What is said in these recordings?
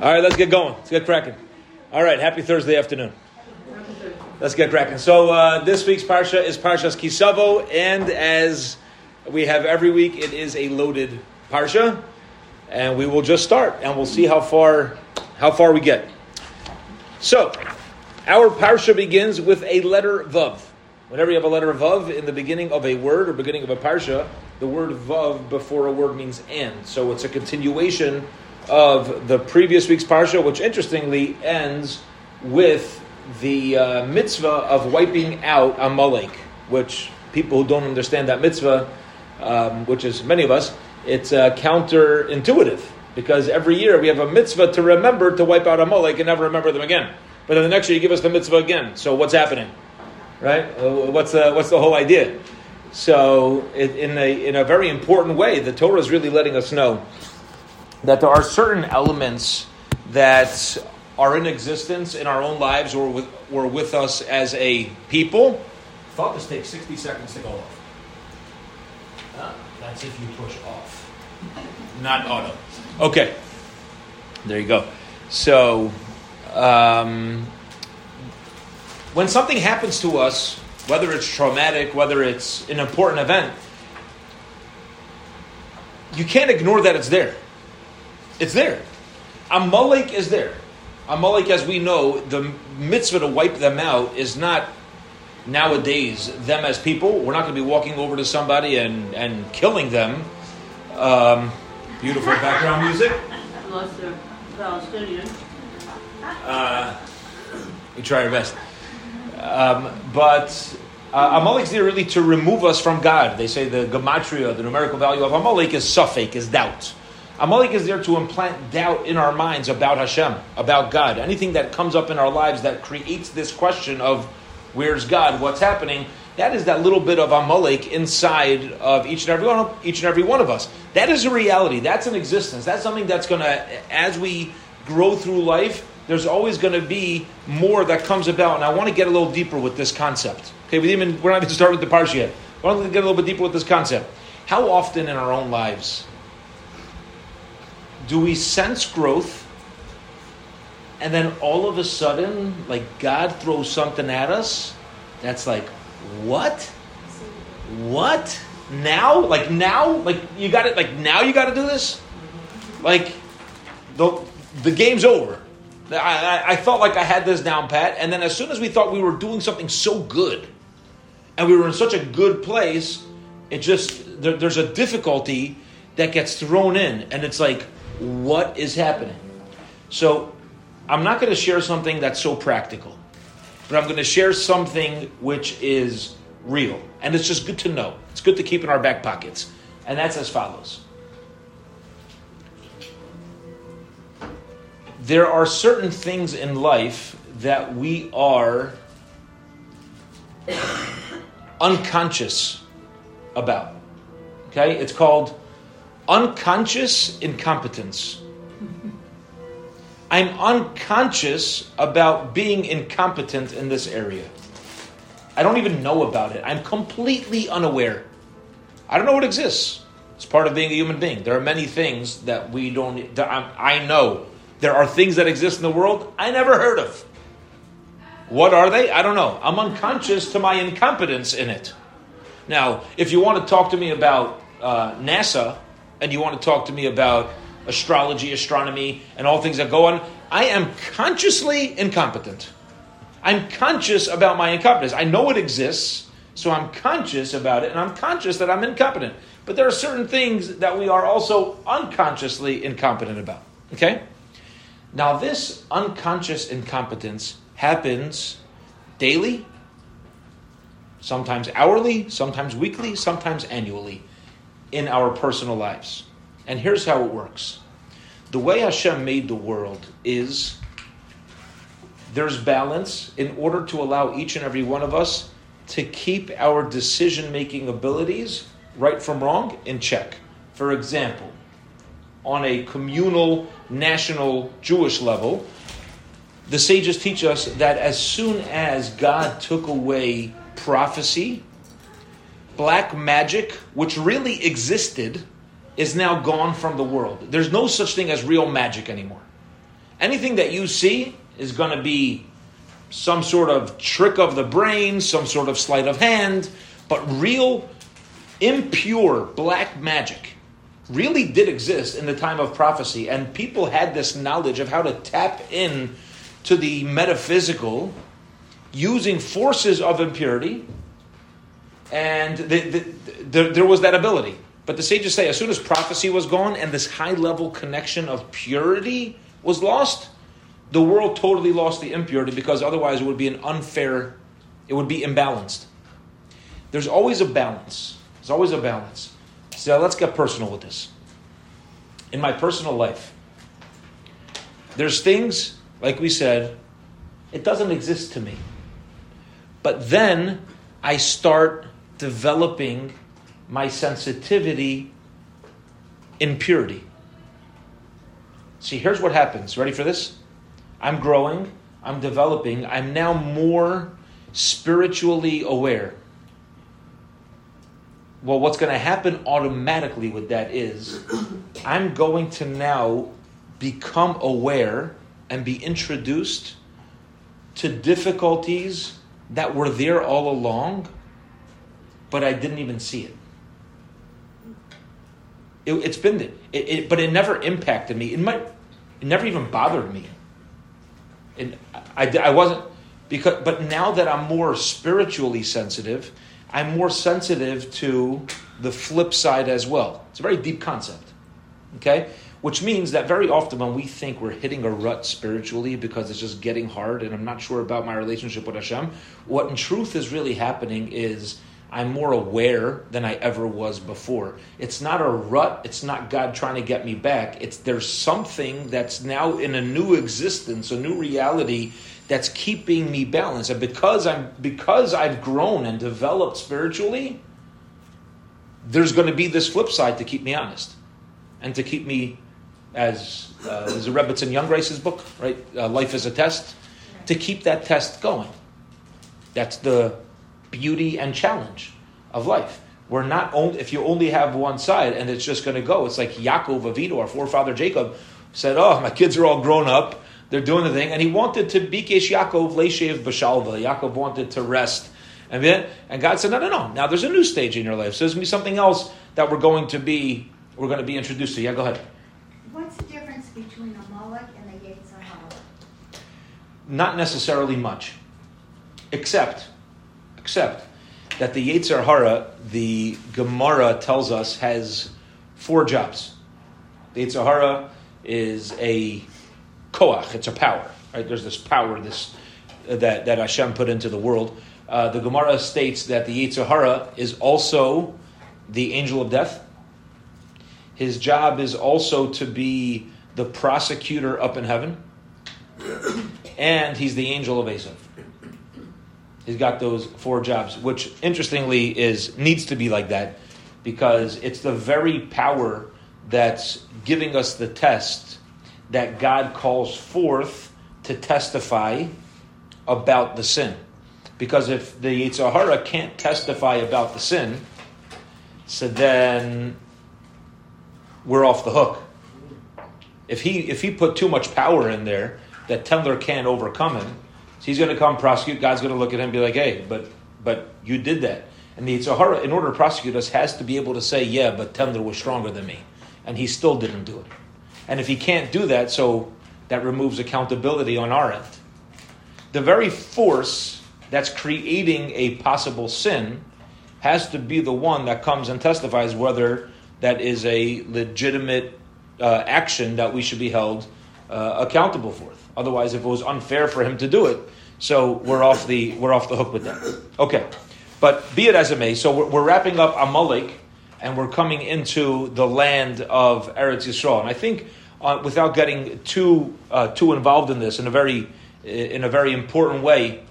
All right, let's get going. Let's get cracking. All right, happy Thursday afternoon. Let's get cracking. So this week's Parsha is Parsha Kisavo, and as we have every week, it is a loaded Parsha, and we will just start, and we'll see how far we get. So, our Parsha begins with a letter Vav. Whenever you have a letter Vav in the beginning of a word or beginning of a Parsha, the word Vav before a word means and. So it's a continuation of the previous week's Parsha, which interestingly ends with the mitzvah of wiping out Amalek, which people who don't understand that mitzvah, which is many of us, it's counterintuitive, because every year we have a mitzvah to remember to wipe out Amalek and never remember them again. But then the next year you give us the mitzvah again. So what's happening, right? What's the whole idea? So in a very important way, the Torah is really letting us know that there are certain elements that are in existence in our own lives or with us as a people. I thought this takes 60 seconds to go off. That's if you push off, not auto. Okay, there you go. So, when something happens to us, whether it's traumatic, whether it's an important event, you can't ignore that it's there. It's there. Amalek is there. Amalek, as we know, the mitzvah to wipe them out is not nowadays them as people. We're not going to be walking over to somebody and killing them. Beautiful background music. We try our best. But Amalek's there really to remove us from God. They say the gematria, the numerical value of Amalek is suffake, is doubt. Amalek is there to implant doubt in our minds about Hashem, about God. Anything that comes up in our lives that creates this question of where's God, what's happening, that is that little bit of Amalek inside of each and every one of us. That is a reality. That's an existence. That's something that's going to, as we grow through life, there's always going to be more that comes about. And I want to get a little deeper with this concept. Okay, we're not even starting with the Parsha yet. I want to get a little bit deeper with this concept. How often in our own lives do we sense growth, and then all of a sudden, like God throws something at us that's like, what? What? Now? Like now? Like you got it? Like now you got to do this? Like the game's over. I felt like I had this down pat, and then as soon as we thought we were doing something so good, and we were in such a good place, it just there's a difficulty that gets thrown in, and it's like, what is happening? So I'm not going to share something that's so practical, but I'm going to share something which is real. And it's just good to know. It's good to keep in our back pockets. And that's as follows. There are certain things in life that we are unconscious about. Okay? It's called unconscious incompetence. I'm unconscious about being incompetent in this area. I don't even know about it. I'm completely unaware. I don't know it exists. It's part of being a human being. There are many things that we don't, that I know. There are things that exist in the world I never heard of. What are they? I don't know. I'm unconscious to my incompetence in it. Now, if you want to talk to me about NASA, and you want to talk to me about astrology, astronomy, and all things that go on, I am consciously incompetent. I'm conscious about my incompetence. I know it exists, so I'm conscious about it, and I'm conscious that I'm incompetent. But there are certain things that we are also unconsciously incompetent about, okay? Now, this unconscious incompetence happens daily, sometimes hourly, sometimes weekly, sometimes annually, in our personal lives. And here's how it works. The way Hashem made the world is there's balance in order to allow each and every one of us to keep our decision-making abilities, right from wrong, in check. For example, on a communal, national, Jewish level, the sages teach us that as soon as God took away prophecy, black magic, which really existed, is now gone from the world. There's no such thing as real magic anymore. Anything that you see is going to be some sort of trick of the brain, some sort of sleight of hand, but real, impure black magic really did exist in the time of prophecy, and people had this knowledge of how to tap in to the metaphysical using forces of impurity, and there was that ability. But the sages say as soon as prophecy was gone and this high-level connection of purity was lost, the world totally lost the impurity, because otherwise it would be it would be imbalanced. There's always a balance. There's always a balance. So let's get personal with this. In my personal life, there's things, like we said, it doesn't exist to me. But then I start developing my sensitivity in purity. See, here's what happens. Ready for this? I'm growing, I'm developing, I'm now more spiritually aware. Well, what's going to happen automatically with that is I'm going to now become aware and be introduced to difficulties that were there all along, but I didn't even see it. It's been there, but it never impacted me. It never even bothered me. And I wasn't, but now that I'm more spiritually sensitive, I'm more sensitive to the flip side as well. It's a very deep concept, okay? Which means that very often when we think we're hitting a rut spiritually because it's just getting hard and I'm not sure about my relationship with Hashem, what in truth is really happening is I'm more aware than I ever was before. It's not a rut. It's not God trying to get me back. There's something that's now in a new existence, a new reality that's keeping me balanced. And because I've grown and developed spiritually, there's going to be this flip side to keep me honest and to keep me, as a Rebbe in Young Grace's book, right? Life is a Test. To keep that test going. That's the beauty and challenge of life. We're not only, if you only have one side and it's just going to go, it's like Yaakov Avinu, our forefather Jacob, said, "Oh, my kids are all grown up, they're doing the thing," and he wanted to bikesh Yaakov leishev b'shalva. Yaakov wanted to rest, and God said, "No. Now there's a new stage in your life. So there's going to be something else that we're going to be introduced to." Yeah, go ahead. What's the difference between Amalek and the Yetzer Hara? Not necessarily much, except that the Yetzer Hara, the Gemara tells us, has four jobs. The Yetzer Hara is a koach; it's a power. Right? There's this power, that Hashem put into the world. The Gemara states that the Yetzer Hara is also the angel of death. His job is also to be the prosecutor up in heaven, and he's the angel of Esav. He's got those four jobs, which interestingly needs to be like that, because it's the very power that's giving us the test that God calls forth to testify about the sin. Because if the Yetzer Hara can't testify about the sin, so then we're off the hook. If he put too much power in there that Tendler can't overcome him, he's going to come prosecute. God's going to look at him and be like, "Hey, but you did that." And the Yetzer Hara, in order to prosecute us, has to be able to say, "Yeah, but Tendler was stronger than me, and he still didn't do it." And if he can't do that, so that removes accountability on our end. The very force that's creating a possible sin has to be the one that comes and testifies whether that is a legitimate action that we should be held accountable for. Otherwise, if it was unfair for him to do it, so we're off the hook with that. Okay, but be it as it may, so we're wrapping up Amalek, and we're coming into the land of Eretz Yisrael. And I think, without getting too involved in this, in a very important way,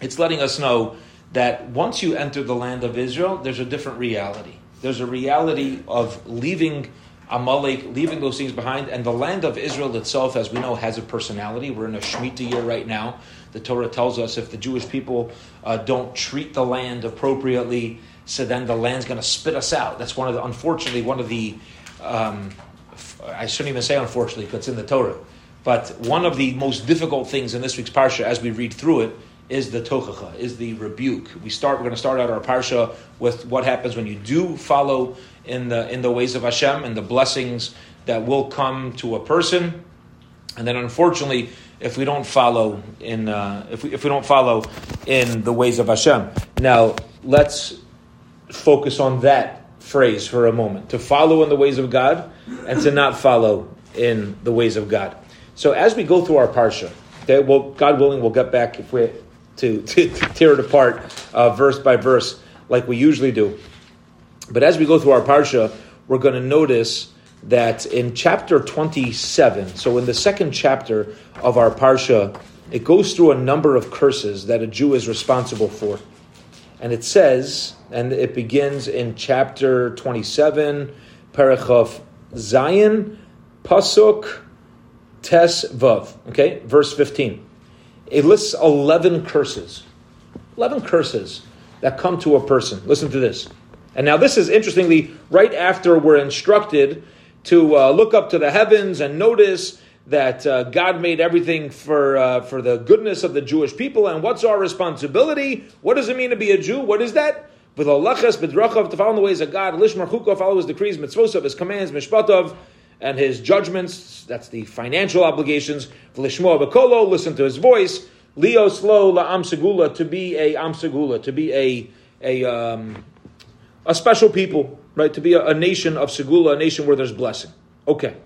it's letting us know that once you enter the land of Israel, there's a different reality. There's a reality of leaving Amalek, leaving those things behind. And the land of Israel itself, as we know, has a personality. We're in a Shemitah year right now. The Torah tells us if the Jewish people don't treat the land appropriately, so then the land's going to spit us out. That's unfortunately, I shouldn't even say unfortunately, because it's in the Torah. But one of the most difficult things in this week's Parsha, as we read through it, is the tochacha, is the rebuke. We're going to start out our Parsha with what happens when you do follow in the ways of Hashem and the blessings that will come to a person. And then, unfortunately, if we don't follow in the ways of Hashem. Now, let's focus on that phrase for a moment: to follow in the ways of God and to not follow in the ways of God. So, as we go through our parsha, okay, well, God willing, we'll get back if we to tear it apart verse by verse like we usually do. But as we go through our parsha, we're going to notice that in chapter 27, so in the second chapter of our Parsha, it goes through a number of curses that a Jew is responsible for. And it says, and it begins in chapter 27, Perechov Zion, Pasuk Tes Vav, okay, verse 15. It lists 11 curses that come to a person. Listen to this. And now this is, interestingly, right after we're instructed to look up to the heavens and notice that God made everything for the goodness of the Jewish people. And what's our responsibility? What does it mean to be a Jew? What is that? With halachas, b'drachav, to follow the ways of God, lishmar chuko, follow His decrees, mitzvosov, His commands, mishpatov, and His judgments. That's the financial obligations. V'lishmoa b'kolo, listen to His voice. Lios lo la'am segula, to be a special people, right? To be a nation of segula, a nation where there's blessing. Okay.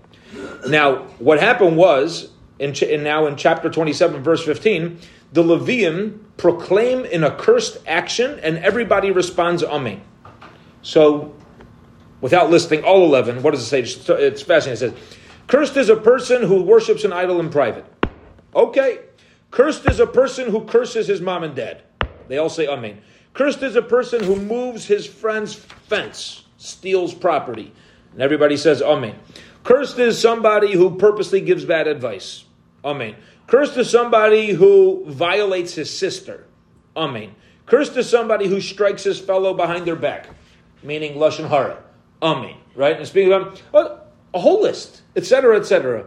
Now, what happened was, in chapter 27, verse 15, the Levium proclaim an accursed action, and everybody responds, Amein. So, without listing all 11, what does it say? It's fascinating. It says, cursed is a person who worships an idol in private. Okay. Cursed is a person who curses his mom and dad. They all say Amein. Cursed is a person who moves his friend's fence, steals property. And everybody says, Amen. Cursed is somebody who purposely gives bad advice. Amen. Cursed is somebody who violates his sister. Amen. Cursed is somebody who strikes his fellow behind their back, meaning Lashon hara. Amen. Right? And speaking of a whole list, etc., etc.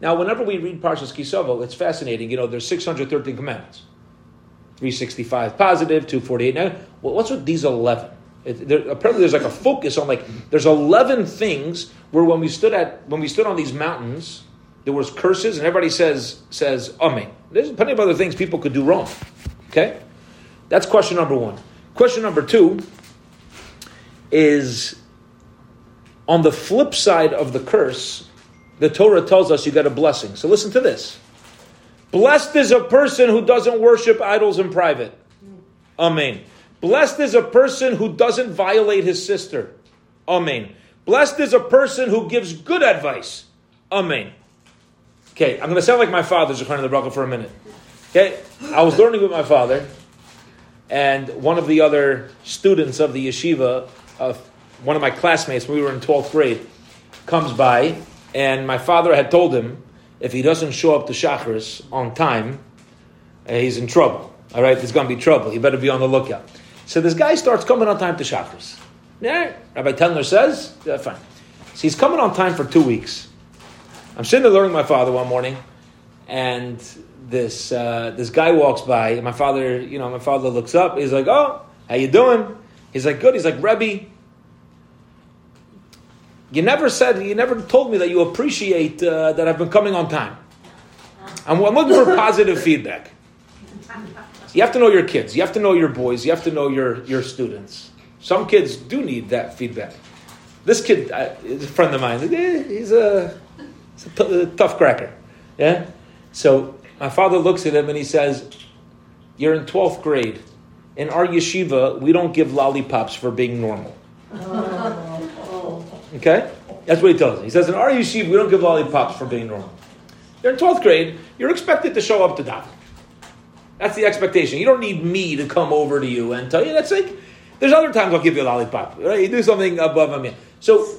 Now, whenever we read Parsha Kisavo, it's fascinating. You know, there's 613 commandments. 365 positive, 248 negative. Well, what's with these 11? Apparently, there's like a focus on there's 11 things where when we stood on these mountains, there was curses, and everybody says Amen. There's plenty of other things people could do wrong. Okay, that's question number one. Question number two is, on the flip side of the curse, the Torah tells us you got a blessing. So listen to this. Blessed is a person who doesn't worship idols in private. Amen. Blessed is a person who doesn't violate his sister. Amen. Blessed is a person who gives good advice. Amen. Okay, I'm going to sound like my father, Zechariah the Bracha, for a minute. Okay, I was learning with my father, and one of the other students of the yeshiva, one of my classmates, when we were in 12th grade, comes by, and my father had told him, if he doesn't show up to shacharis on time, he's in trouble. All right, there's going to be trouble. He better be on the lookout. So this guy starts coming on time to shacharis. Yeah, Rabbi Tendler says, yeah, fine. So he's coming on time for 2 weeks. I'm sitting there learning with my father one morning, and this guy walks by, and my father looks up. He's like, oh, how you doing? He's like, good. He's like, Rebbe, You never told me that you appreciate that I've been coming on time. I'm looking for positive feedback. You have to know your kids. You have to know your boys. You have to know your students. Some kids do need that feedback. This kid is a friend of mine. He's a tough cracker. Yeah. So my father looks at him and he says, "You're in 12th grade. In our yeshiva, we don't give lollipops for being normal." Okay? That's what he tells us. He says, in our yeshiva, we don't give lollipops for being normal. You're in 12th grade. You're expected to show up to daven. That's the expectation. You don't need me to come over to you and tell you. That's like, there's other times I'll give you a lollipop. Right? You do something above and beyond. So,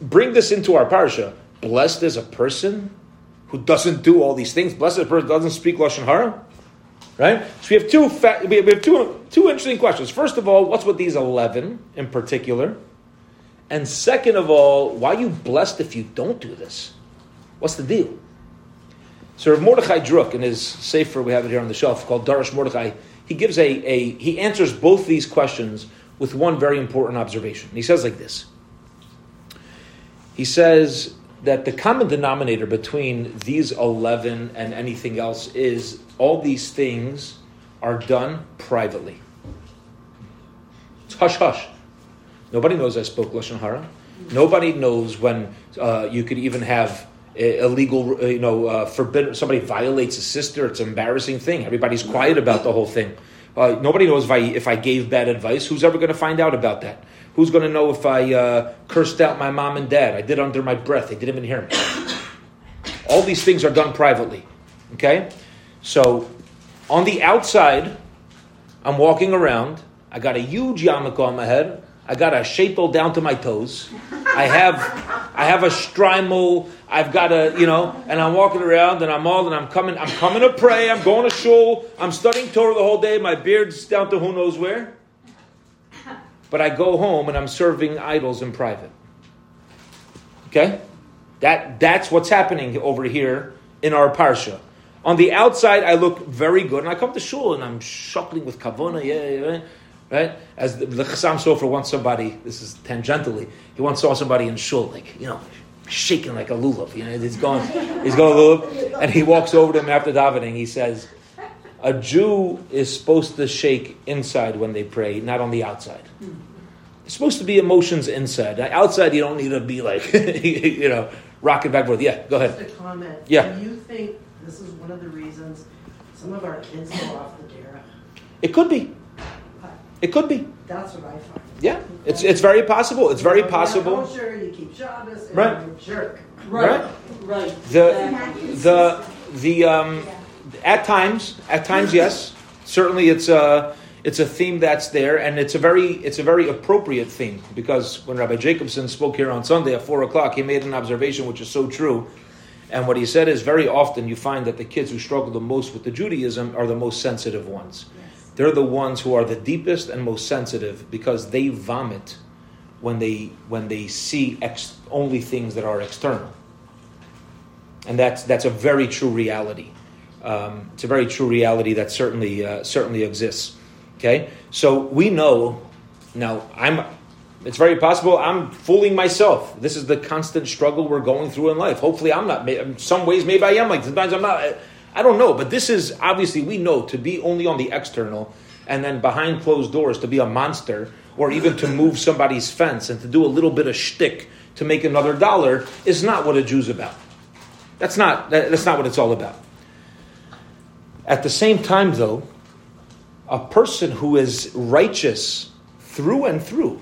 bring this into our parsha. Blessed is a person who doesn't do all these things. Blessed is a person who doesn't speak Lashon Hara. Right? So, we have two interesting questions. First of all, what's with these 11 in particular? And second of all, why are you blessed if you don't do this? What's the deal? So Rav Mordechai Druk, in his sefer we have it here on the shelf called Darash Mordechai, he gives he answers both these questions with one very important observation. And he says like this. He says that the common denominator between these 11 and anything else is all these things are done privately. It's hush-hush. Nobody knows I spoke Lashon hara. Nobody knows when you could even have illegal, forbidden. Somebody violates a sister. It's an embarrassing thing. Everybody's quiet about the whole thing. Nobody knows if I gave bad advice. Who's ever going to find out about that? Who's going to know if I cursed out my mom and dad? I did under my breath. They didn't even hear me. All these things are done privately. Okay? So, on the outside, I'm walking around. I got a huge yarmulke on my head. I got a shetl down to my toes. I have a strimal. I've got and I'm walking around and I'm coming to pray. I'm going to shul. I'm studying Torah the whole day. My beard's down to who knows where. But I go home and I'm serving idols in private. Okay? That's what's happening over here in our parsha. On the outside, I look very good. And I come to shul and I'm shuckling with kavona. Yeah. Right? As the Chassam Sofer once somebody, this is tangentially, he once saw somebody in shul, shaking like a lulav. He's going lulav. And he walks over to him after davening. He says, a Jew is supposed to shake inside when they pray, not on the outside. It's supposed to be emotions inside. Outside, you don't need to be rocking back and forth. Yeah, go ahead. Just a comment. Yeah. Do you think this is one of the reasons some of our kids go off the derech? It could be. It could be. That's what I find. Yeah, it's very possible. It's very possible. Culture, you keep Shabbos, and right? You're a jerk. Right. At times, yes. Certainly, it's a theme that's there, and it's a very appropriate theme because when Rabbi Jacobson spoke here on Sunday at 4:00, he made an observation which is so true, and what he said is very often you find that the kids who struggle the most with the Judaism are the most sensitive ones. Yeah. They're the ones who are the deepest and most sensitive because they vomit when they see only things that are external, and that's a very true reality. It's a very true reality that certainly exists. Okay, so we know now. It's very possible I'm fooling myself. This is the constant struggle we're going through in life. Hopefully, I'm not. In some ways, maybe I am. Like sometimes I'm not. I don't know, but this is obviously we know to be only on the external and then behind closed doors to be a monster or even to move somebody's fence and to do a little bit of shtick to make another dollar is not what a Jew's about. That's not what it's all about. At the same time, though, a person who is righteous through and through,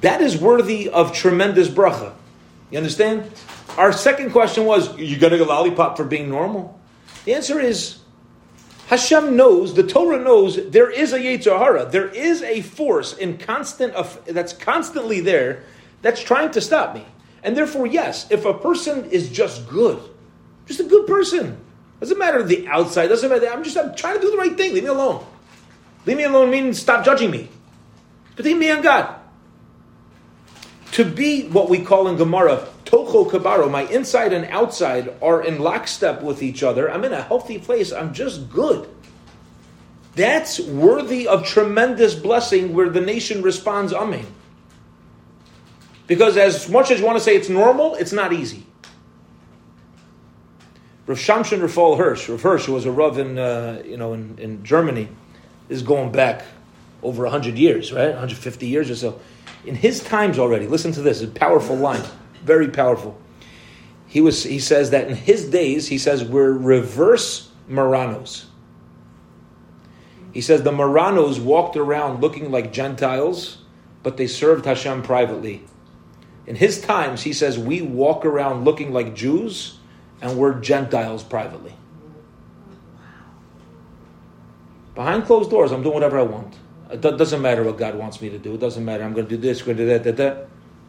that is worthy of tremendous bracha. You understand? Our second question was, you got to get a lollipop for being normal? The answer is, Hashem knows, the Torah knows, there is a Yetzer Hara. There is a force that's constantly there that's trying to stop me. And therefore, yes, if a person is just good, just a good person, doesn't matter the outside, doesn't matter, I'm trying to do the right thing, leave me alone. Leave me alone means stop judging me. Between me and God. To be what we call in Gemara, tocho kabaro, my inside and outside are in lockstep with each other. I'm in a healthy place. I'm just good. That's worthy of tremendous blessing where the nation responds, Amein. Because as much as you want to say it's normal, it's not easy. Rav Shamshon Rav Hirsch, who was a Rav in Germany, is going back over 100 years, right? 150 years or so. In his times already, listen to this, a powerful line, very powerful. He says that in his days, he says, we're reverse Moranos. He says the Moranos walked around looking like Gentiles, but they served Hashem privately. In his times, he says, we walk around looking like Jews, and we're Gentiles privately. Behind closed doors, I'm doing whatever I want. It doesn't matter what God wants me to do. It doesn't matter. I'm going to do this, going to do that.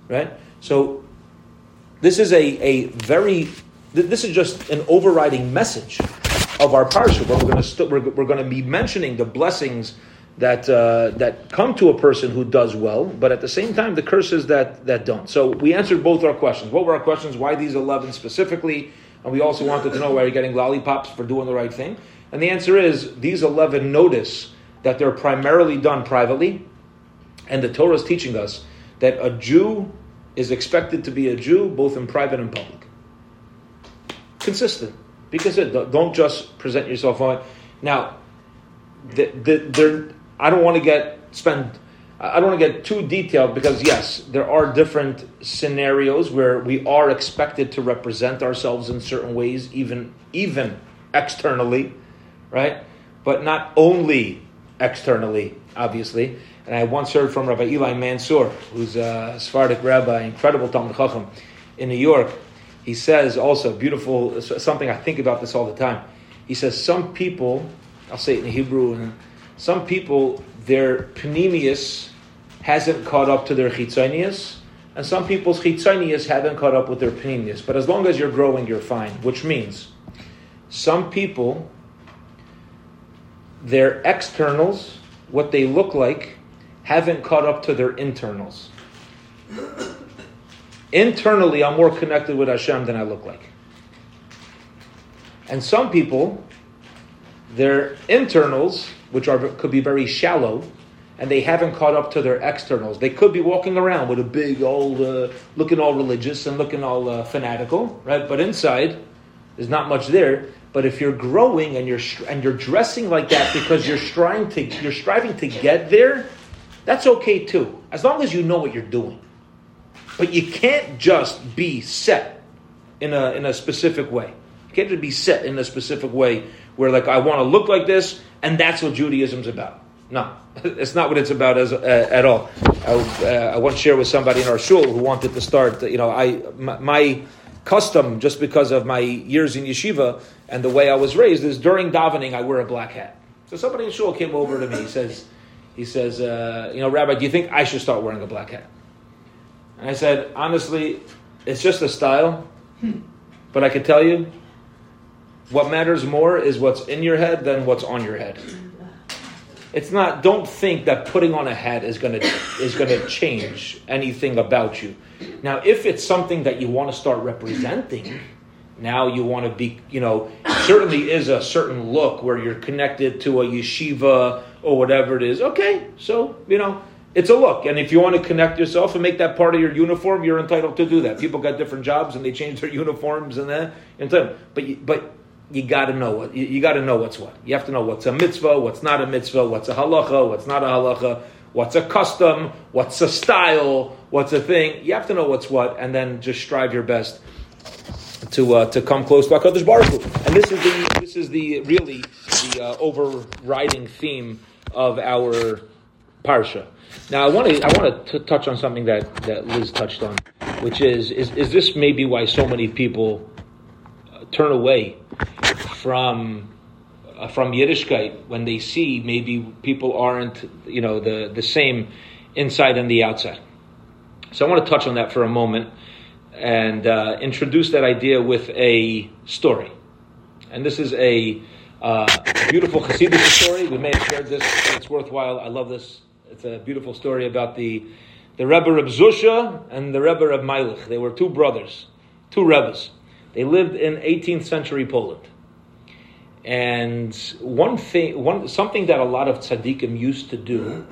Right? So this is just an overriding message of our parsha. We're going to be mentioning the blessings that come to a person who does well, but at the same time, the curses that don't. So we answered both our questions. What were our questions? Why these 11 specifically? And we also wanted to know why you're getting lollipops for doing the right thing. And the answer is, these 11 notice that they're primarily done privately, and the Torah is teaching us that a Jew is expected to be a Jew both in private and public. Consistent. Because don't just present yourself on it. Now, I don't want to get too detailed, because yes, there are different scenarios where we are expected to represent ourselves in certain ways, even externally, right? But not only externally, obviously. And I once heard from Rabbi Eli Mansour, who's a Sephardic rabbi, incredible Talmid Chacham in New York. He says also, beautiful, something I think about this all the time. He says, some people, I'll say it in Hebrew, and some people, their penimius hasn't caught up to their chitzonius, and some people's chitzonius haven't caught up with their penimius. But as long as you're growing, you're fine, which means some people, their externals, what they look like, haven't caught up to their internals. Internally, I'm more connected with Hashem than I look like. And some people, their internals, which could be very shallow, and they haven't caught up to their externals. They could be walking around with a big old, looking all religious and looking all fanatical, right? But inside, there's not much there. But if you're growing and you're dressing like that because you're striving to get there, that's okay too, as long as you know what you're doing. But you can't just be set in a specific way. You can't just be set in a specific way where, like, I want to look like this, and that's what Judaism's about. No, it's not what it's about at all. I once shared with somebody in our shul who wanted to start, my custom, just because of my years in yeshiva and the way I was raised, is during davening, I wear a black hat. So somebody in shul came over to me, he says, Rabbi, do you think I should start wearing a black hat? And I said, honestly, it's just a style, but I could tell you, what matters more is what's in your head than what's on your head. Don't think that putting on a hat is going to change anything about you. Now, if it's something that you want to start representing, now you want to be, certainly is a certain look where you're connected to a yeshiva or whatever it is. Okay, so, it's a look. And if you want to connect yourself and make that part of your uniform, you're entitled to do that. People got different jobs and they change their uniforms and that. But you got to know what you got to know. What's what you have to know. What's a mitzvah? What's not a mitzvah? What's a halacha? What's not a halacha? What's a custom? What's a style? What's a thing? You have to know what's what, and then just strive your best to come close to HaKadosh Baruch Hu. And this is really the overriding theme of our parsha. Now, I want to touch on something that Liz touched on, which is this maybe why so many people turn away from Yiddishkeit when they see maybe people aren't the same inside and the outside. So I want to touch on that for a moment and introduce that idea with a story. And this is a beautiful Hasidic story. We may have shared this. It's worthwhile. I love this. It's a beautiful story about the Rebbe Reb Zusha and the Rebbe Reb Elimelech. They were two brothers, two Rebbes. They lived in 18th century Poland. And something that a lot of tzaddikim used to do,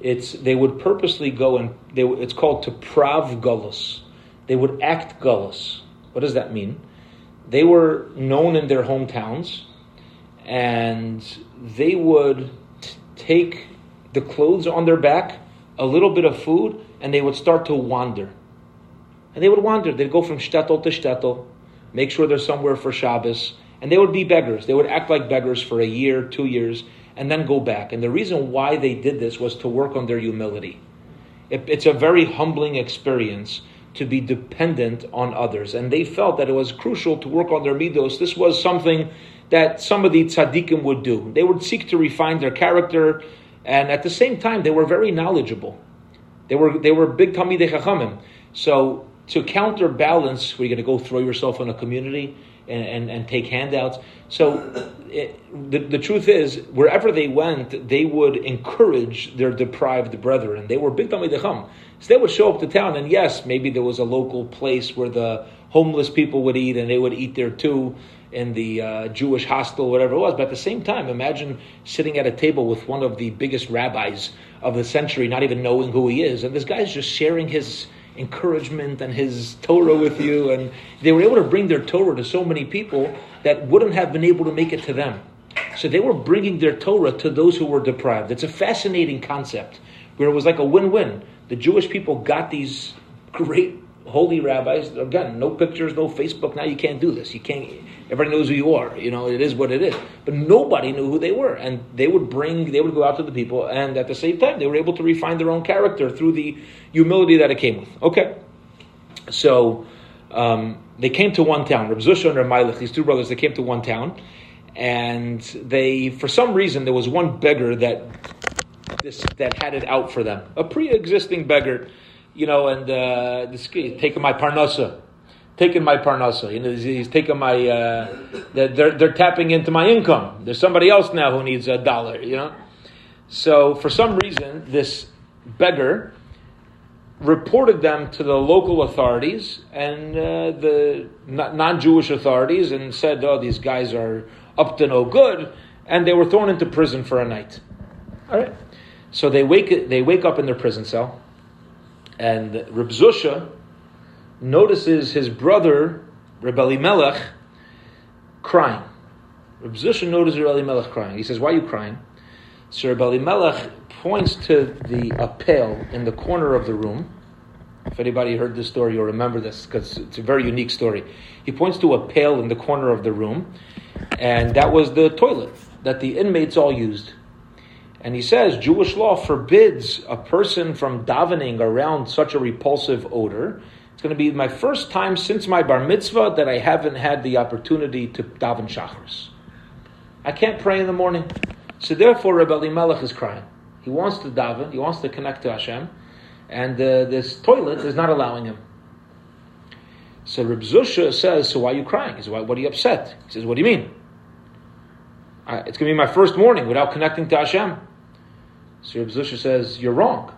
they would purposely go and it's called to prav galus. They would act galus. What does that mean? They were known in their hometowns, and they would take the clothes on their back, a little bit of food, and they would start to wander. And they would wander. They'd go from shtetl to shtetl, make sure they're somewhere for Shabbos. And they would be beggars. They would act like beggars for a year, 2 years, and then go back. And the reason why they did this was to work on their humility. It's a very humbling experience to be dependent on others. And they felt that it was crucial to work on their midos. This was something that some of the tzaddikim would do. They would seek to refine their character. And at the same time, they were very knowledgeable. They were big talmidei chachamim. So to counterbalance, where you're going to go throw yourself on a community and take handouts. So the truth is, wherever they went, they would encourage their deprived brethren. They were big talmidei chachamim. So they would show up to town, and yes, maybe there was a local place where the homeless people would eat, and they would eat there too, in the Jewish hostel, whatever it was. But at the same time, imagine sitting at a table with one of the biggest rabbis of the century, not even knowing who he is, and this guy's just sharing his encouragement and his Torah with you. And they were able to bring their Torah to so many people that wouldn't have been able to make it to them. So they were bringing their Torah to those who were deprived. It's a fascinating concept where it was like a win-win. The Jewish people got these great holy rabbis. Again, no pictures, no Facebook. Now you can't do this. You can't. Everybody knows who you are. You know, it is what it is. But nobody knew who they were. And they would go out to the people. And at the same time, they were able to refine their own character through the humility that it came with. Okay. So they came to one town. Reb Zusha and Reb Elimelech, these two brothers, they came to one town. And they, for some reason, there was one beggar that had it out for them. A pre-existing beggar. You know, and this kid taking my parnasa. You know, he's taking my. They're tapping into my income. There's somebody else now who needs a dollar. You know, so for some reason, this beggar reported them to the local authorities and the non-Jewish authorities, and said, "Oh, these guys are up to no good," and they were thrown into prison for a night. All right, so they wake up in their prison cell. And Reb Zusha notices his brother, Reb Elimelech, crying. Reb Zusha notices Reb Elimelech crying. He says, "Why are you crying?" So Reb Elimelech points to a pail in the corner of the room. If anybody heard this story or remember this, because it's a very unique story. He points to a pail in the corner of the room, and that was the toilet that the inmates all used. And he says, Jewish law forbids a person from davening around such a repulsive odor. It's going to be my first time since my bar mitzvah that I haven't had the opportunity to daven shacharis. I can't pray in the morning. So therefore, Reb Elimelech is crying. He wants to daven, he wants to connect to Hashem, and this toilet is not allowing him. So Reb Zusha says, "So why are you crying?" He says, "Why? What are you upset?" He says, "What do you mean? It's going to be my first morning without connecting to Hashem." So Reb Zusha says, "You're wrong.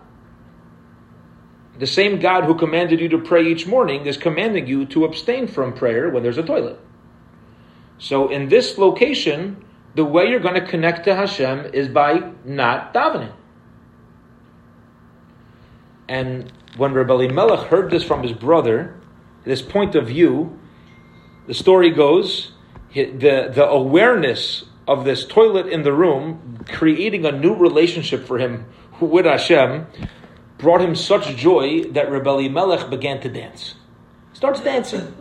The same God who commanded you to pray each morning is commanding you to abstain from prayer when there's a toilet. So in this location, the way you're going to connect to Hashem is by not davening." And when Reb Elimelech heard this from his brother, this point of view, the story goes, the awareness of this toilet in the room, creating a new relationship for him with Hashem, brought him such joy that Reb Elimelech began to dance. Starts dancing.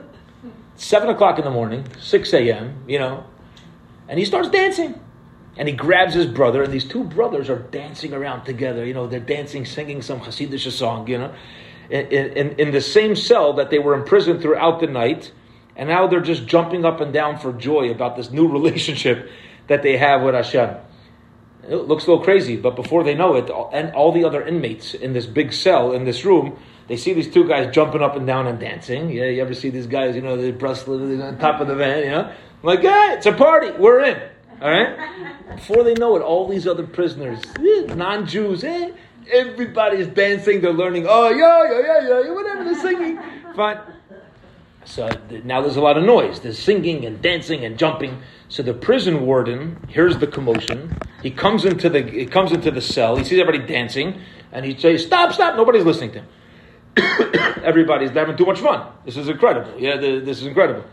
7 o'clock in the morning, 6 a.m., you know, and he starts dancing. And he grabs his brother, and these two brothers are dancing around together. You know, they're dancing, singing some Hasidic song, you know, in the same cell that they were imprisoned throughout the night. And now they're just jumping up and down for joy about this new relationship that they have with Hashem. It looks a little crazy, but before they know it, and all the other inmates in this big cell, in this room, they see these two guys jumping up and down and dancing. Yeah, you ever see these guys, you know, they're breastling on top of the van, you know? I'm like, yeah, it's a party, we're in, all right? Before they know it, all these other prisoners, non-Jews, everybody's dancing, they're learning, oh, yo, whatever, they're singing, fine. So now there's a lot of noise. There's singing and dancing and jumping. So the prison warden hears the commotion. He comes into the cell. He sees everybody dancing, and he says, "Stop! Nobody's listening to him. Everybody's having too much fun. This is incredible. Yeah, this is incredible."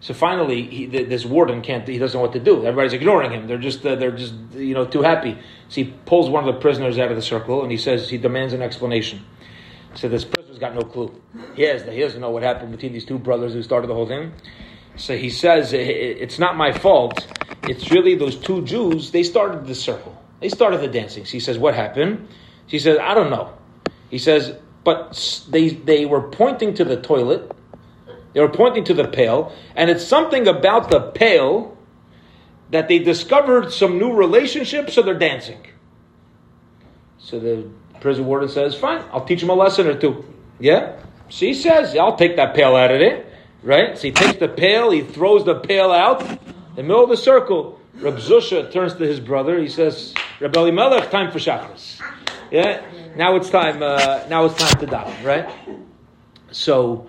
So finally, this warden can't. He doesn't know what to do. Everybody's ignoring him. They're just you know, too happy. So he pulls one of the prisoners out of the circle, and he demands an explanation. So this prisoner's got no clue. He doesn't know what happened between these two brothers who started the whole thing. So he says, "It's not my fault. It's really those two Jews. They started the circle. They started the dancing." She says, "What happened?" She says, "I don't know." He says, "But they were pointing to the toilet. They were pointing to the pail. And it's something about the pail that they discovered some new relationship, so they're dancing." So the prison warden says, "Fine, I'll teach him a lesson or two." Yeah? She says, I'll take that pail out of it, right? So he takes the pail, he throws the pail out, in the middle of the circle. Reb Zusha turns to his brother, he says, Reb Elimelech, time for shacharis. Yeah, now it's time to daven, right? So,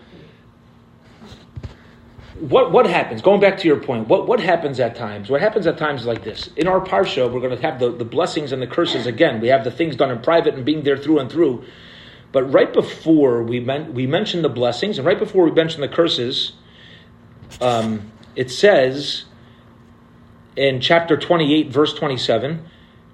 what happens? Going back to your point, what happens at times? What happens at times like this? In our Parsha, we're going to have the blessings and the curses again. We have the things done in private and being there through and through. But right before we mention the blessings and right before we mention the curses, it says in chapter 28, verse 27,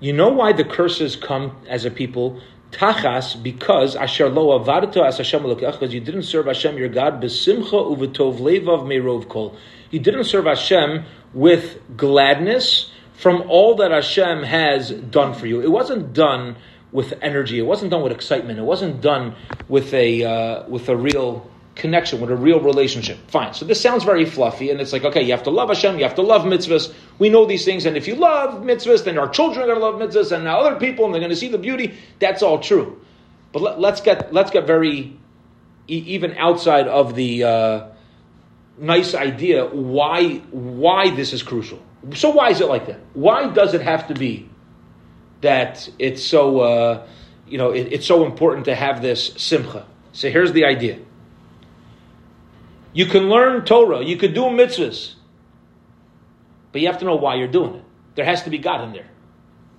you know why the curses come as a people? Tachas, because asher lo avarto as Hashem elokecha, because you didn't serve Hashem your God b'simcha uvetov levav merov kol. You didn't serve Hashem with gladness from all that Hashem has done for you. It wasn't done with energy. It wasn't done with excitement. It wasn't done with a real connection, with a real relationship. Fine. So this sounds very fluffy, and it's like, okay, you have to love Hashem, you have to love mitzvahs. We know these things, and if you love mitzvahs, then our children are going to love mitzvahs, and now other people, and they're going to see the beauty. That's all true. But let's get very even outside of the nice idea. Why this is crucial? So why is it like that? Why does it have to be that it's so it's so important to have this simcha? So here's the idea. You can learn Torah, you could do mitzvahs, but you have to know why you're doing it. There has to be God in there.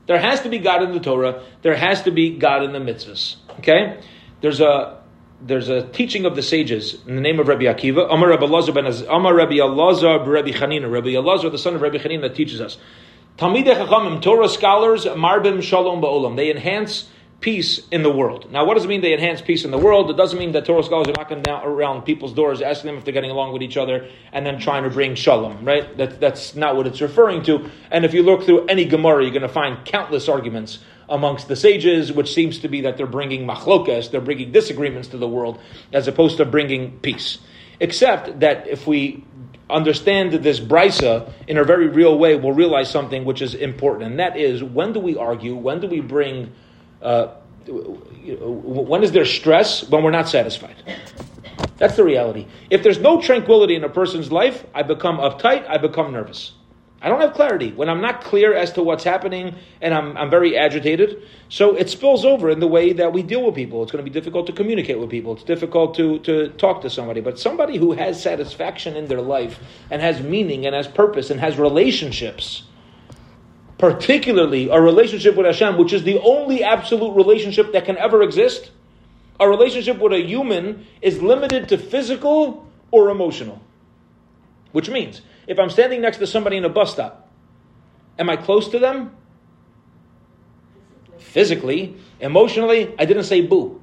There has to be God in the Torah. There has to be God in the mitzvahs. Okay? There's a teaching of the sages in the name of Rabbi Akiva, Amar Rabbi Elazar, Rabbi Chanina. Rabbi Elazar, the son of Rabbi Chanina, teaches us. Talmidei chachamim, Torah scholars, marbim shalom ba'olam. They enhance peace in the world. Now, what does it mean they enhance peace in the world? It doesn't mean that Torah scholars are knocking down around people's doors, asking them if they're getting along with each other, and then trying to bring shalom, right? That's not what it's referring to. And if you look through any Gemara, you're going to find countless arguments amongst the sages, which seems to be that they're bringing machlokas, they're bringing disagreements to the world, as opposed to bringing peace. Except that if we understand this brisa in a very real way, we'll realize something which is important, and that is, when do we argue? When do we bring when is there stress? When we're not satisfied. That's the reality. If there's no tranquility in a person's life, I become uptight, I become nervous. I don't have clarity. When I'm not clear as to what's happening and I'm very agitated, so it spills over in the way that we deal with people. It's going to be difficult to communicate with people. It's difficult to talk to somebody. But somebody who has satisfaction in their life and has meaning and has purpose and has relationships, particularly a relationship with Hashem, which is the only absolute relationship that can ever exist. A relationship with a human is limited to physical or emotional. Which means, if I'm standing next to somebody in a bus stop, am I close to them? Physically. Emotionally, I didn't say boo.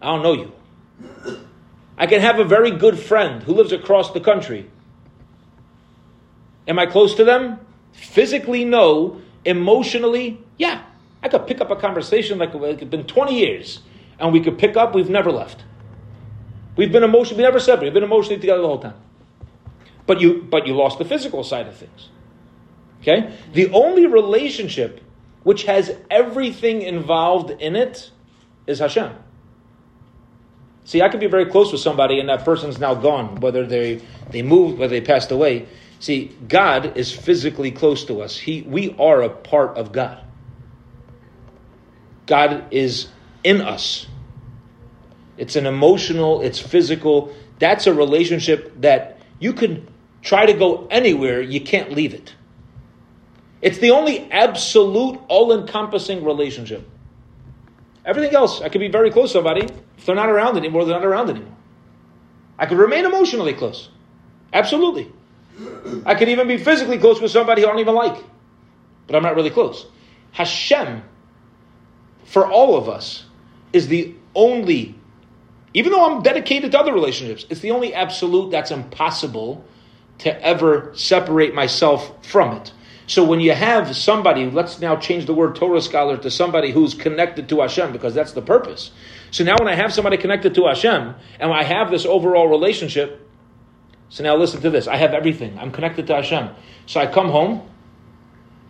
I don't know you. I can have a very good friend who lives across the country. Am I close to them? Physically, no. Emotionally, yeah. I could pick up a conversation like it's been 20 years, and we could pick up, we've never left. We've been emotionally, we never separated, we've been emotionally together the whole time. But you lost the physical side of things. Okay? The only relationship which has everything involved in it is Hashem. See, I could be very close with somebody, and that person's now gone, whether they moved, whether they passed away. See, God is physically close to us. We are a part of God. God is in us. It's an emotional, it's physical. That's a relationship that you can try to go anywhere, you can't leave it. It's the only absolute, all-encompassing relationship. Everything else, I could be very close to somebody. If they're not around anymore, they're not around anymore. I could remain emotionally close. Absolutely. I could even be physically close with somebody who I don't even like, but I'm not really close. Hashem, for all of us, is the only, even though I'm dedicated to other relationships, it's the only absolute that's impossible to ever separate myself from it. So when you have somebody, let's now change the word Torah scholar to somebody who's connected to Hashem, because that's the purpose. So now when I have somebody connected to Hashem, and I have this overall relationship, so now listen to this. I have everything. I'm connected to Hashem. So I come home,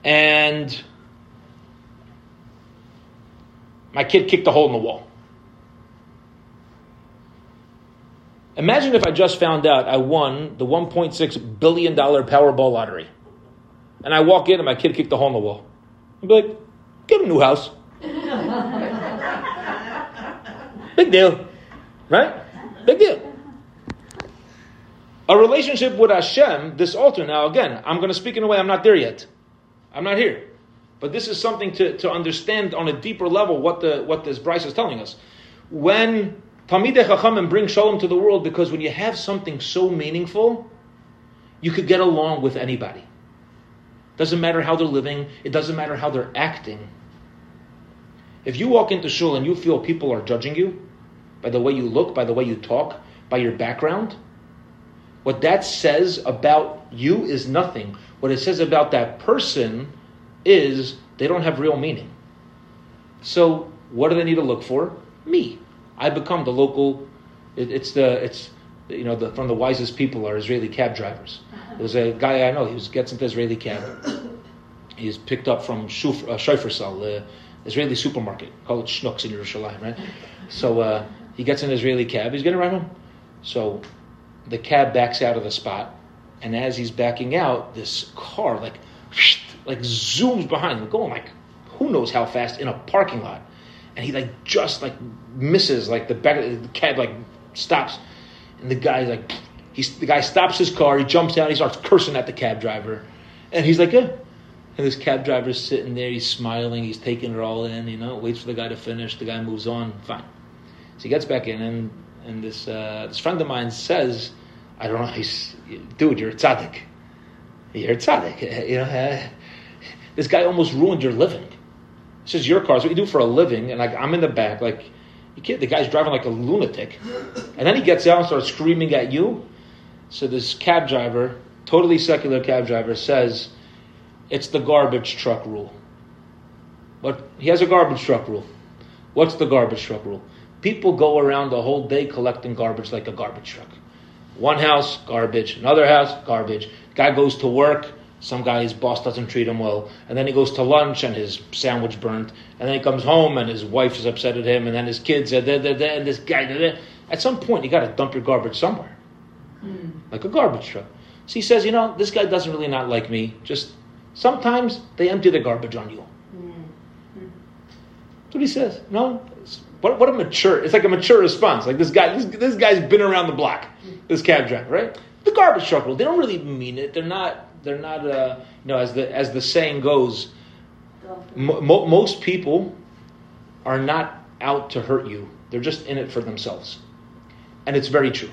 and my kid kicked a hole in the wall. Imagine if I just found out I won the $1.6 billion Powerball lottery. And I walk in and my kid kicked a hole in the wall. I'd be like, give him a new house. Big deal. Right? Big deal. A relationship with Hashem, this altar. Now again, I'm going to speak in a way I'm not there yet. I'm not here. But this is something to understand on a deeper level what this Bryce is telling us. When talmidei chachamim bring shalom to the world, because when you have something so meaningful, you could get along with anybody. Doesn't matter how they're living. It doesn't matter how they're acting. If you walk into shul and you feel people are judging you by the way you look, by the way you talk, by your background, what that says about you is nothing. What it says about that person is they don't have real meaning. So what do they need to look for? Me. I become the local. It's from the wisest people are Israeli cab drivers. There's a guy I know. He gets into Israeli cab. He's picked up from Shofar Sal, Israeli supermarket. Call it Schnucks in Yerushalayim, right? So he gets an Israeli cab. He's going to ride home. So the cab backs out of the spot, and as he's backing out, this car like zooms behind him, going like who knows how fast in a parking lot. And he just misses the back of the cab stops, and the guy stops his car. He jumps out. He starts cursing at the cab driver, and he's like, yeah. And this cab driver's sitting there. He's smiling. He's taking it all in. Waits for the guy to finish. The guy moves on. Fine. So he gets back in, and this friend of mine says, I don't know. He's, dude, you're a tzaddik. You're a tzaddik. This guy almost ruined your living. This is your car. It's what you do for a living. And I'm in the back. You can't. The guy's driving like a lunatic. And then he gets out and starts screaming at you. So this cab driver, totally secular cab driver, says, it's the garbage truck rule. But he has a garbage truck rule. What's the garbage truck rule? People go around the whole day collecting garbage like a garbage truck. One house, garbage. Another house, garbage. Guy goes to work. Some guy, his boss doesn't treat him well. And then he goes to lunch and his sandwich burnt. And then he comes home and his wife is upset at him. And then his kids, and this guy. At some point, you got to dump your garbage somewhere. Like a garbage truck. So he says, this guy doesn't really not like me. Just sometimes they empty the garbage on you. That's what he says. No, what a mature. It's like a mature response. Like this guy, this guy's been around the block. This cab driver, right? The garbage truck rule. They don't really mean it. They're not. As the saying goes, most people are not out to hurt you. They're just in it for themselves, and it's very true.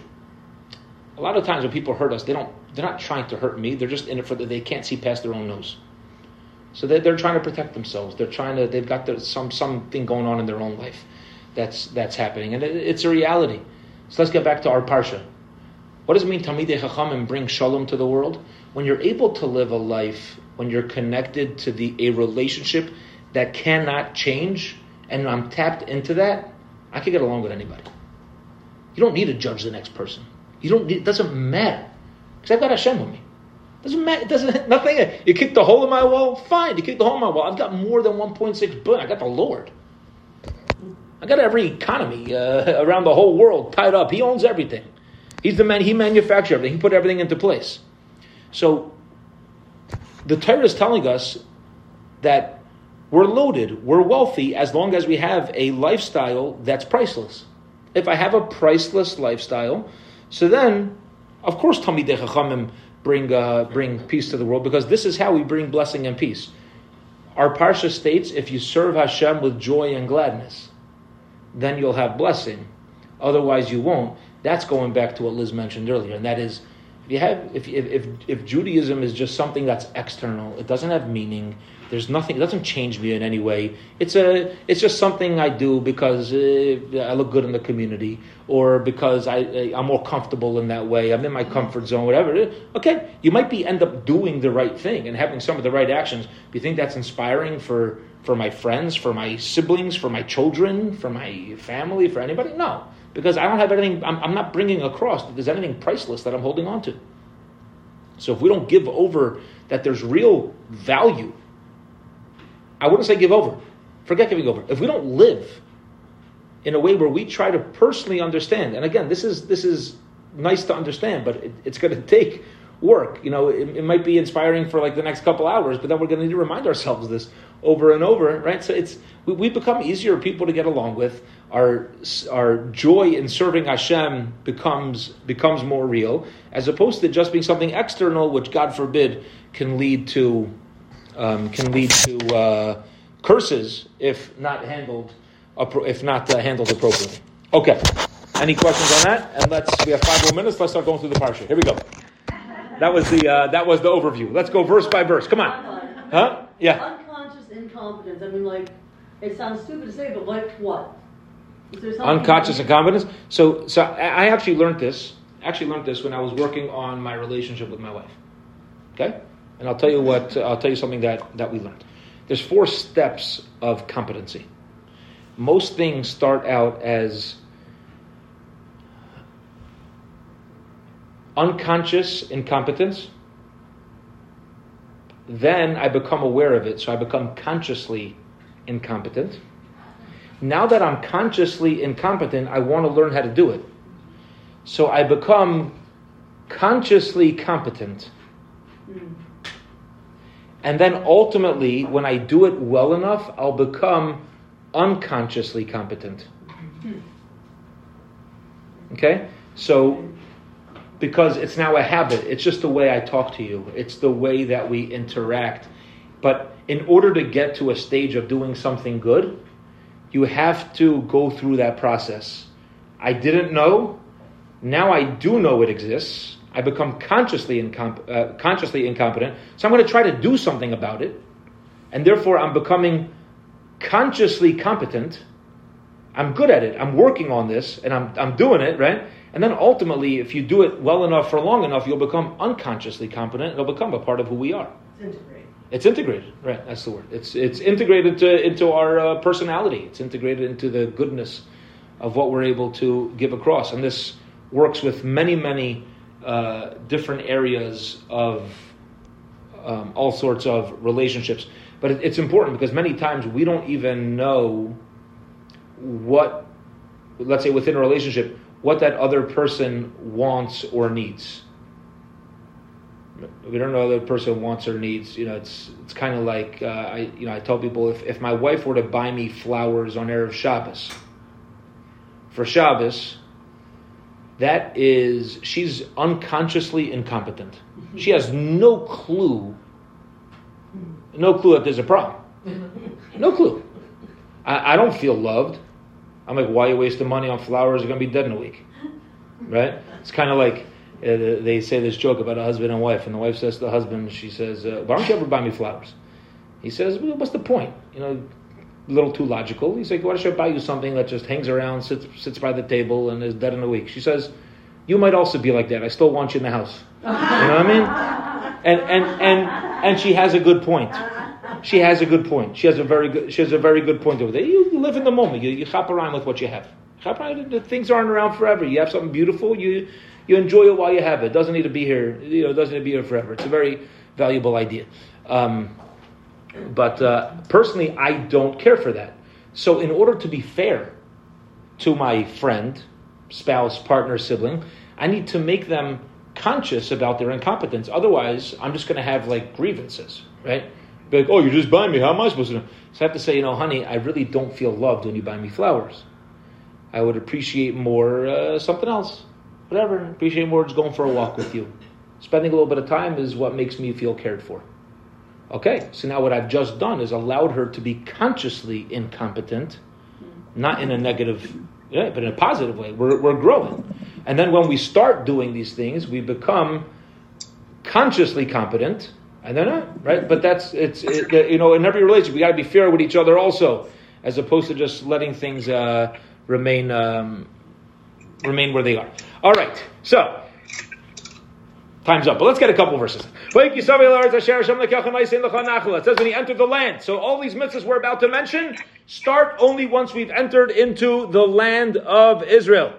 A lot of times when people hurt us, they're not trying to hurt me. They're just in it for that. They can't see past their own nose, so they're trying to protect themselves. They've got something going on in their own life that's happening, and it's a reality. So let's get back to our parsha. What does it mean, Talmidei Chachamim bring shalom to the world? When you're able to live a life, when you're connected to a relationship that cannot change, and I'm tapped into that, I can get along with anybody. You don't need to judge the next person. It doesn't matter. Because I've got Hashem with me. It doesn't matter. Nothing. You kicked a hole in my wall? Fine. You kicked a hole in my wall. I've got more than 1.6 billion. I got the Lord. I got every economy around the whole world tied up. He owns everything. He's the man, he manufactured everything. He put everything into place. So the Torah is telling us that we're loaded, we're wealthy, as long as we have a lifestyle that's priceless. If I have a priceless lifestyle, so then, of course, Talmidei Chachamim bring peace to the world, because this is how we bring blessing and peace. Our Parsha states, if you serve Hashem with joy and gladness, then you'll have blessing. Otherwise, you won't. That's going back to what Liz mentioned earlier, and that is, if Judaism is just something that's external, it doesn't have meaning. There's nothing. It doesn't change me in any way. It's just something I do because I look good in the community, or because I'm more comfortable in that way. I'm in my comfort zone, whatever it is. Okay, you might end up doing the right thing and having some of the right actions. Do you think that's inspiring for my friends, for my siblings, for my children, for my family, for anybody? No. Because I don't have anything, I'm not bringing across that there's anything priceless that I'm holding on to. So if we don't give over that there's real value, I wouldn't say give over. Forget giving over. If we don't live in a way where we try to personally understand, and again, this is nice to understand, but it's going to take work. You know, it might be inspiring for like the next couple hours, but then we're going to need to remind ourselves of this over and over, right? So we become easier people to get along with. Our joy in serving Hashem becomes more real, as opposed to just being something external, which God forbid can lead to curses if not handled appropriately. Okay. Any questions on that? And we have 5 more minutes. Let's start going through the parsha. Here we go. That was the overview. Let's go verse by verse. Come on. Huh? Yeah. Unconscious incompetence. I mean, like, it sounds stupid to say, but like what? Is there something unconscious incompetence? So I actually learned this when I was working on my relationship with my wife. Okay? And I'll tell you something that we learned. There's 4 steps of competency. Most things start out as unconscious incompetence, then I become aware of it, so I become consciously incompetent. Now that I'm consciously incompetent, I want to learn how to do it. So I become consciously competent. And then ultimately, when I do it well enough, I'll become unconsciously competent. Okay? So, because it's now a habit. It's just the way I talk to you. It's the way that we interact. But in order to get to a stage of doing something good, you have to go through that process. I didn't know. Now I do know it exists. I become consciously incompetent. So I'm going to try to do something about it. And therefore, I'm becoming consciously competent. I'm good at it. I'm working on this, and I'm doing it, right? And then ultimately, if you do it well enough for long enough, you'll become unconsciously competent. It'll become a part of who we are. It's integrated, right? That's the word. It's integrated into our personality. It's integrated into the goodness of what we're able to give across. And this works with many, many different areas of all sorts of relationships. But it's important because many times we don't even know what, let's say within a relationship, what that other person wants or needs. We don't know what the person wants or needs. You know, it's kind of like I tell people if my wife were to buy me flowers on erev Shabbos for Shabbos, that is, she's unconsciously incompetent. She has no clue that there's a problem. No clue. I don't feel loved. I'm like, why are you wasting money on flowers? You're going to be dead in a week, right? It's kind of like they say this joke about a husband and wife, and the wife says to the husband, she says, why don't you ever buy me flowers? He says, well, what's the point? You know, a little too logical. He's like, why should I buy you something that just hangs around, sits by the table, and is dead in a week? She says, you might also be like that. I still want you in the house. You know what I mean? And she has a good point. She has a good point. She has a very good point over there. You live in the moment. You hop around with what you have. Things aren't around forever. You have something beautiful. You enjoy it while you have it. It doesn't need to be here. You know, it doesn't need to be here forever. It's a very valuable idea. But personally, I don't care for that. So in order to be fair to my friend, spouse, partner, sibling, I need to make them conscious about their incompetence. Otherwise, I'm just going to have like grievances, right? Be like, oh, you just buy me. How am I supposed to know? So I have to say, you know, honey, I really don't feel loved when you buy me flowers. I would appreciate more something else. Whatever. Appreciate more just going for a walk with you. Spending a little bit of time is what makes me feel cared for. Okay, so now what I've just done is allowed her to be consciously incompetent, not in a negative, but in a positive way. We're growing. And then when we start doing these things, we become consciously competent. And they're not, right? But in every relationship, we got to be fair with each other also, as opposed to just letting things remain where they are. All right, so time's up, but let's get a couple verses. It says when he entered the land. So all these mitzvahs we're about to mention start only once we've entered into the land of Israel.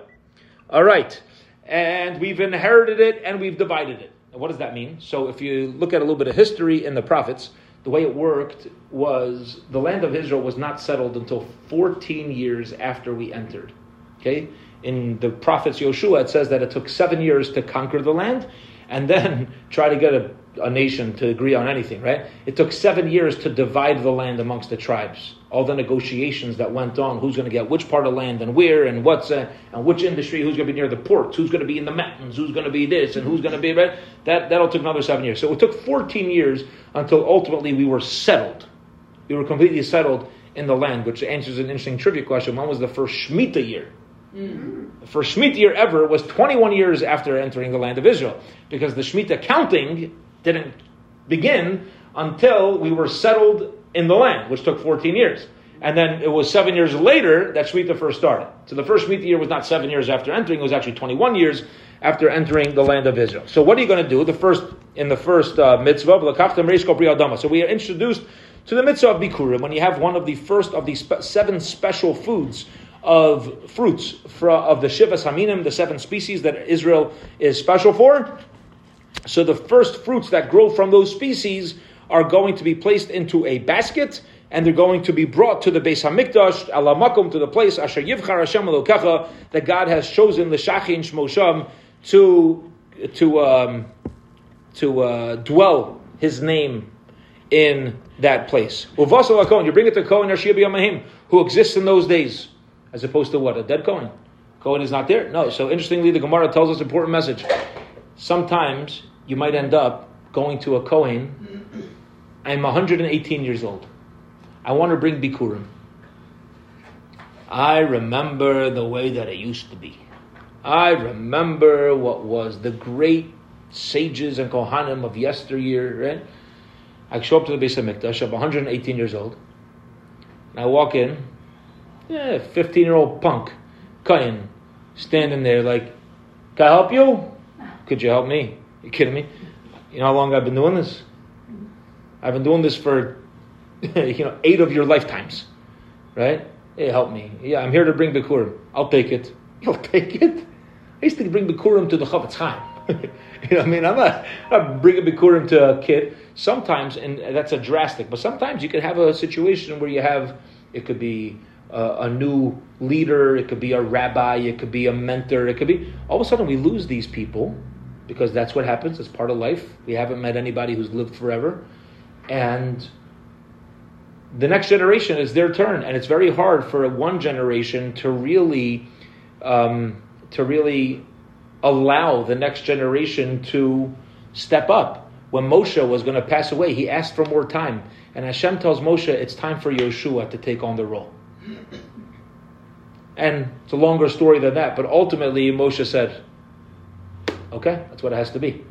All right, and we've inherited it and we've divided it. What does that mean? So if you look at a little bit of history in the prophets, the way it worked was the land of Israel was not settled until 14 years after we entered. Okay? in the prophets Yeshua, it says that it took 7 years to conquer the land and then try to get a nation to agree on anything, right? It took 7 years to divide the land amongst the tribes. All the negotiations that went on, who's going to get which part of land and where and what's and which industry, who's going to be near the ports, who's going to be in the mountains, who's going to be this and who's going to be, right? That all took another 7 years. So it took 14 years until ultimately we were settled. We were completely settled in the land, which answers an interesting trivia question. When was the first Shemitah year? Mm-hmm. The first Shemitah year ever was 21 years after entering the land of Israel, because the Shemitah counting didn't begin until we were settled in the land, which took 14 years. And then it was 7 years later that Shemitah first started. So the first Shemitah year was not 7 years after entering, it was actually 21 years after entering the land of Israel. So what are you going to do? In the first mitzvah, so we are introduced to the mitzvah of Bikurim, when you have one of the first of the seven special foods of fruits of the Shivas Haminim, the seven species that Israel is special for. So the first fruits that grow from those species are going to be placed into a basket, and they're going to be brought to the Beis Hamikdash, ala makom, to the place asher yivchar Hashem elokecha, that God has chosen, l'shachin shmo sham, to dwell His name in that place. Uvasal HaKohen, you bring it to Kohen asher b'yamahim, who exists in those days, as opposed to what, a dead Kohen? Kohen is not there. No. So interestingly, the Gemara tells us an important message. Sometimes you might end up going to a Kohen. I'm 118 years old. I want to bring Bikurim. I remember the way that it used to be. I remember what was the great sages and Kohanim of yesteryear, right? I show up to the Beis HaMikdash, I'm 118 years old. And I walk in, 15-year-old punk, Kohen, standing there like, can I help you? Could you help me? Are you kidding me? You know how long I've been doing this? I've been doing this for, 8 of your lifetimes, right? Hey, help me. Yeah, I'm here to bring Bikurim. I'll take it. You'll take it? I used to bring Bikurim to the Chavetz Chaim. You know what I mean? I'm not bringing Bikurim to a kid. Sometimes, and that's a drastic, but sometimes you can have a situation where you have, it could be a new leader, it could be a rabbi, it could be a mentor, it could be, all of a sudden we lose these people, because that's what happens, it's part of life. We haven't met anybody who's lived forever. And the next generation is their turn. And it's very hard for one generation to really allow the next generation to step up. When Moshe was going to pass away, he asked for more time. And Hashem tells Moshe, it's time for Yeshua to take on the role. And it's a longer story than that. But ultimately, Moshe said, okay, that's what it has to be,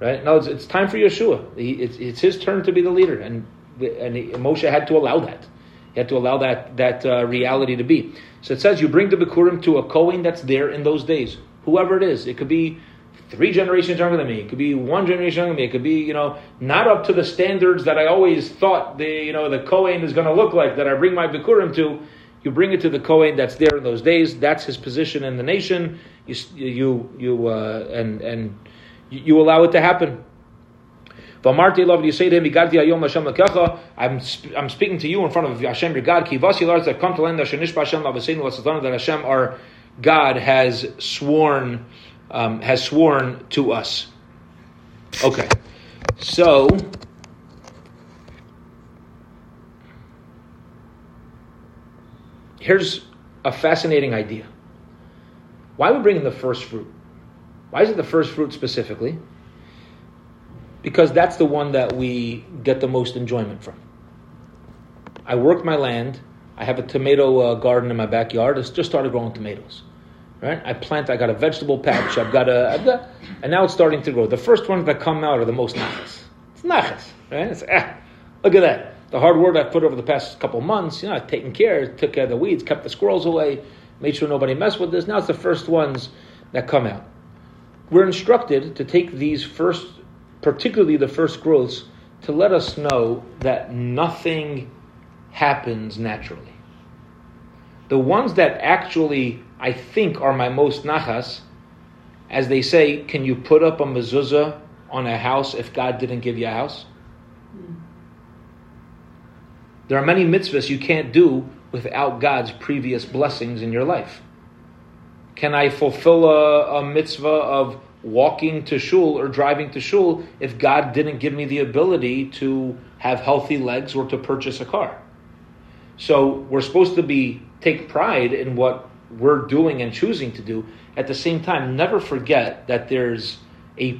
right? Now it's time for Yeshua. It's his turn to be the leader, and Moshe had to allow that. He had to allow that reality to be. So it says you bring the Bikurim to a Kohen that's there in those days, whoever it is. It could be 3 generations younger than me. It could be 1 generation younger than me. It could be not up to the standards that I always thought the Kohen is going to look like that I bring my Bikurim to. You bring it to the Kohen that's there in those days. That's his position in the nation. You allow it to happen. You say to him, I'm speaking to you in front of Hashem, your God. I've come to land that Hashem, our God, has sworn to us. Okay, so. Here's a fascinating idea. Why would we bring in the first fruit? Why is it the first fruit specifically? Because that's the one that we get the most enjoyment from. I work my land. I have a tomato garden in my backyard. It's just started growing tomatoes, right? I got a vegetable patch. And now it's starting to grow. The first ones that come out are the most nachas. It's nachas, right? Look at that. The hard work I've put over the past couple months, I've taken care, took care of the weeds, kept the squirrels away, made sure nobody messed with this. Now it's the first ones that come out. We're instructed to take these first, particularly the first growths, to let us know that nothing happens naturally. The ones that actually, I think, are my most nachas, as they say, can you put up a mezuzah on a house if God didn't give you a house? There are many mitzvahs you can't do without God's previous blessings in your life. Can I fulfill a mitzvah of walking to shul or driving to shul if God didn't give me the ability to have healthy legs or to purchase a car? So we're supposed to take pride in what we're doing and choosing to do. At the same time, never forget that there's a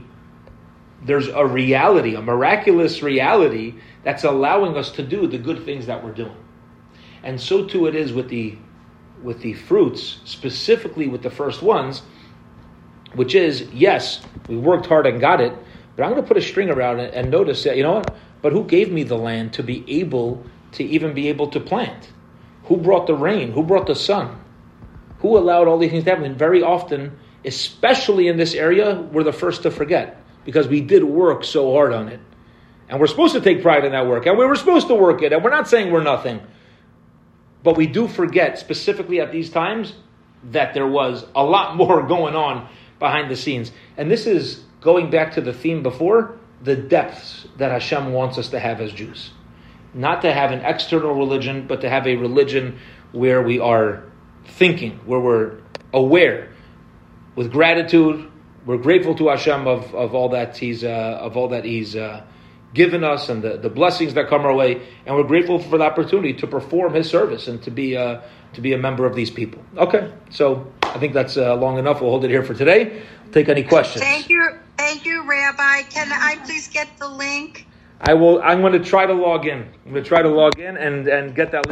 reality, a miraculous reality that's allowing us to do the good things that we're doing. And so too it is with the fruits, specifically with the first ones, which is, yes, we worked hard and got it, but I'm going to put a string around it and notice that, you know what, but who gave me the land to be able to even be able to plant? Who brought the rain? Who brought the sun? Who allowed all these things to happen? And very often, especially in this area, we're the first to forget because we did work so hard on it. And we're supposed to take pride in that work, and we were supposed to work it, and we're not saying we're nothing. But we do forget, specifically at these times, that there was a lot more going on behind the scenes. And this is going back to the theme before, the depths that Hashem wants us to have as Jews. Not to have an external religion, but to have a religion where we are thinking, where we're aware, with gratitude. We're grateful to Hashem of all that He's given us and the blessings that come our way, and we're grateful for the opportunity to perform His service and to be a member of these people. Okay, so I think that's long enough. We'll hold it here for today. I'll take any questions. Thank you, Rabbi. Can I please get the link? I'm going to try to log in and get that link.